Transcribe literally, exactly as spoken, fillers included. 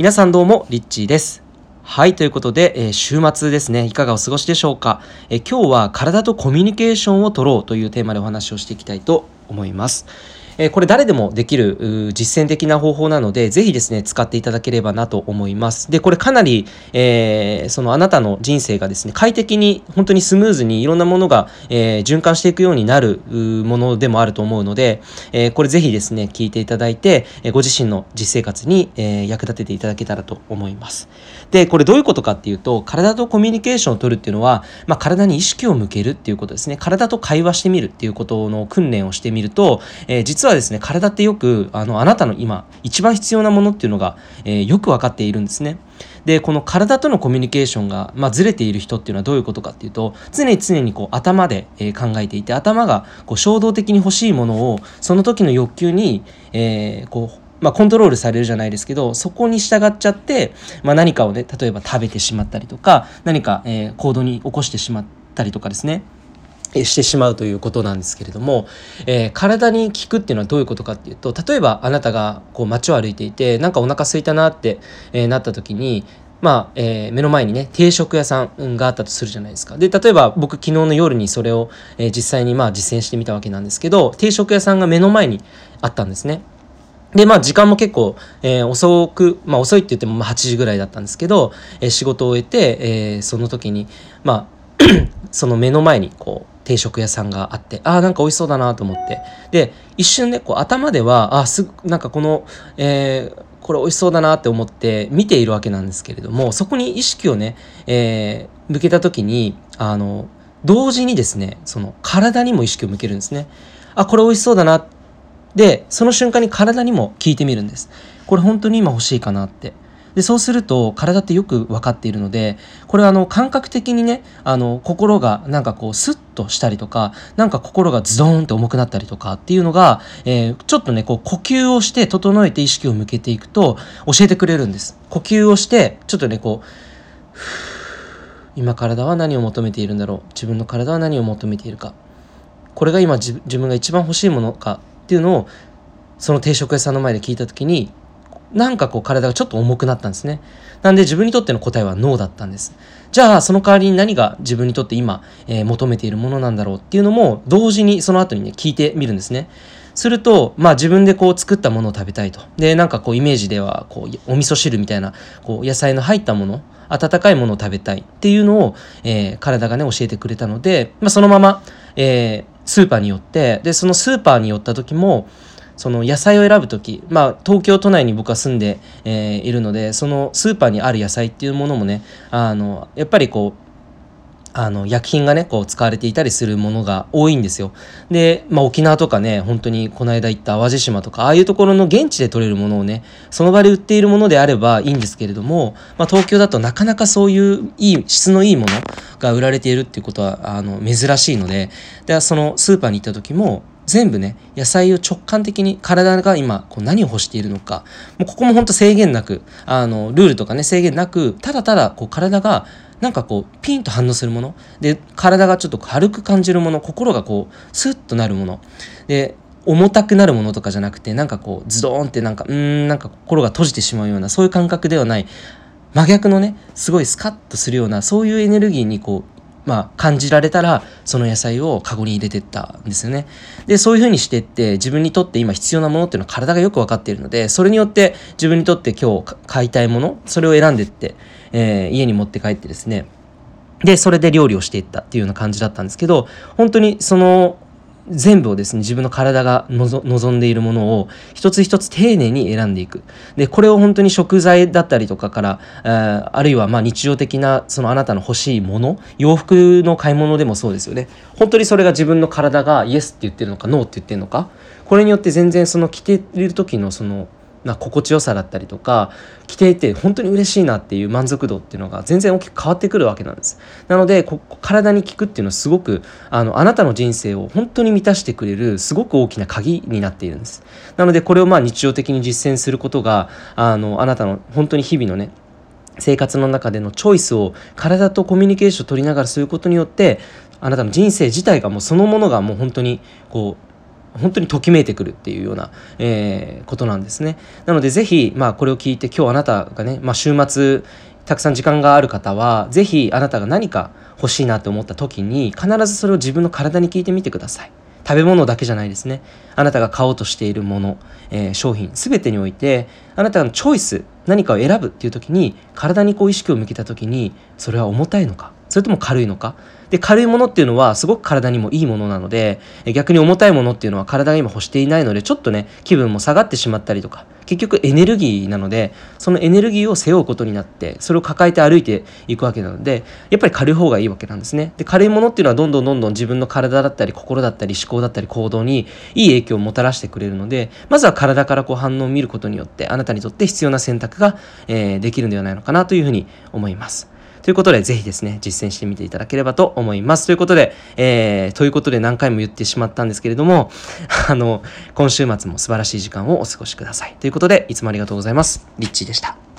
皆さんどうもリッチーです。はいということで、えー、週末ですね、いかがお過ごしでしょうか。えー、今日は体とコミュニケーションを取ろうというテーマでお話をしていきたいと思います。えー、これ誰でもできる実践的な方法なので、ぜひですね使っていただければなと思います。でこれかなり、えー、そのあなたの人生がですね快適に、本当にスムーズにいろんなものが、えー、循環していくようになるものでもあると思うので、えー、これぜひですね聞いていただいて、ご自身の実生活に、えー、役立てていただけたらと思います。でこれどういうことかっていうと、体とコミュニケーションを取るっていうのは、まあ、体に意識を向けるっていうことですね。体と会話してみるっていうことの訓練をしてみると、えー、実はですね、体ってよく あの、あなたの今一番必要なものっていうのが、えー、よく分かっているんですね。でこの体とのコミュニケーションが、まあ、ずれている人っていうのはどういうことかっていうと、常に常にこう頭で、えー、考えていて、頭がこう衝動的に欲しいものをその時の欲求に、えー、こうまあ、コントロールされるじゃないですけど、そこに従っちゃって、まあ、何かをね、例えば食べてしまったりとか、何か、えー、行動に起こしてしまったりとかですねしてしまうということなんですけれども、えー、体に効くっていうのはどういうことかっていうと、例えばあなたがこう街を歩いていて、なんかお腹空いたなって、えー、なった時に、まあえー、目の前にね定食屋さんがあったとするじゃないですか。で例えば僕昨日の夜にそれを、えー、実際にまあ実践してみたわけなんですけど、定食屋さんが目の前にあったんですね。でまあ時間も結構、えー、遅く、まあ遅いって言ってもまあはちじぐらいだったんですけど、えー、仕事を終えて、えー、その時にまあその目の前にこう定食屋さんがあって、あーなんか美味しそうだなと思って、で一瞬ねこう頭ではあーすぐなんかこの、えー、これ美味しそうだなって思って見ているわけなんですけれども、そこに意識をね、えー、向けた時にあの同時にですねその体にも意識を向けるんですね。あこれ美味しそうだな、でその瞬間に体にも聞いてみるんです。これ本当に今欲しいかなって。でそうすると体ってよく分かっているので、これはあの感覚的にねあの心がなんかこうスッとしたりとか、なんか心がズドーンって重くなったりとかっていうのが、えー、ちょっとねこう呼吸をして整えて意識を向けていくと教えてくれるんです。呼吸をしてちょっとねこう今体は何を求めているんだろう、自分の体は何を求めているか、これが今自分が一番欲しいものかっていうのをその定食屋さんの前で聞いた時に、なんかこう体がちょっと重くなったんですね。なんで自分にとっての答えはノーだったんです。じゃあその代わりに何が自分にとって今、えー、求めているものなんだろうっていうのも同時にその後にね聞いてみるんですね。するとまあ自分でこう作ったものを食べたいと。でなんかこうイメージではこうお味噌汁みたいなこう野菜の入ったもの、温かいものを食べたいっていうのを、えー、体がね教えてくれたので、まあ、そのまま、えー、スーパーに寄って、でそのスーパーに寄った時もその野菜を選ぶとき、まあ、東京都内に僕は住んで、えー、いるので、そのスーパーにある野菜っていうものもねあのやっぱりこうあの薬品がねこう使われていたりするものが多いんですよ。で、まあ、沖縄とかね本当にこの間行った淡路島とかああいうところの現地で取れるものをねその場で売っているものであればいいんですけれども、まあ、東京だとなかなかそういういい質のいいものが売られているっていうことはあの珍しいので、でそのスーパーに行った時も全部ね野菜を直感的に体が今こう何を欲しているのか、もうここも本当制限なくあのルールとかね制限なく、ただただこう体がなんかこうピンと反応するもので、体がちょっと軽く感じるもの、心がこうスッとなるもので、重たくなるものとかじゃなくて、なんかこうズドーンってなんかうーんなんか心が閉じてしまうようなそういう感覚ではない、真逆のねすごいスカッとするようなそういうエネルギーにこうまあ、感じられたらその野菜をカゴに入れてったんですよね。でそういう風にしてって、自分にとって今必要なものっていうのは体がよく分かっているので、それによって自分にとって今日買いたいもの、それを選んでって、えー、家に持って帰ってですね、でそれで料理をしていったっていうような感じだったんですけど、本当にその全部をですね自分の体がのぞ望んでいるものを一つ一つ丁寧に選んでいく。でこれを本当に食材だったりとかから、えー、あるいはまあ日常的なそのあなたの欲しいもの、洋服の買い物でもそうですよね。本当にそれが自分の体がイエスって言ってるのかノーって言ってるのか、これによって全然その着ている時のそのな心地よさだったりとか、着ていて本当に嬉しいなっていう満足度っていうのが全然大きく変わってくるわけなんです。なのでこ体に効くっていうのはすごく あのあなたの人生を本当に満たしてくれるすごく大きな鍵になっているんです。なのでこれをまあ日常的に実践することが あのあなたの本当に日々のね生活の中でのチョイスを体とコミュニケーションを取りながらすることによって、あなたの人生自体がもうそのものがもう本当にこう本当にときめいてくるっていうような、えー、ことなんですね。なのでぜひ、まあ、これを聞いて今日あなたがね、まあ、週末たくさん時間がある方はぜひあなたが何か欲しいなと思った時に必ずそれを自分の体に聞いてみてください。食べ物だけじゃないですね。あなたが買おうとしているもの、えー、商品すべてにおいてあなたのチョイス何かを選ぶっていう時に体にこう意識を向けた時にそれは重たいのかそれとも軽いのかで軽いものっていうのはすごく体にもいいものなので逆に重たいものっていうのは体が今欲していないのでちょっとね気分も下がってしまったりとか結局エネルギーなのでそのエネルギーを背負うことになってそれを抱えて歩いていくわけなのでやっぱり軽い方がいいわけなんですね。で軽いものっていうのはどんどんどんどん自分の体だったり心だったり思考だったり行動にいい影響をもたらしてくれるのでまずは体からこう反応を見ることによってあなたにとって必要な選択が、えー、できるのではないのかなというふうに思います。ということでぜひですね実践してみていただければと思います。ということで、えー、ということで何回も言ってしまったんですけれどもあの今週末も素晴らしい時間をお過ごしください。ということでいつもありがとうございます。リッチーでした。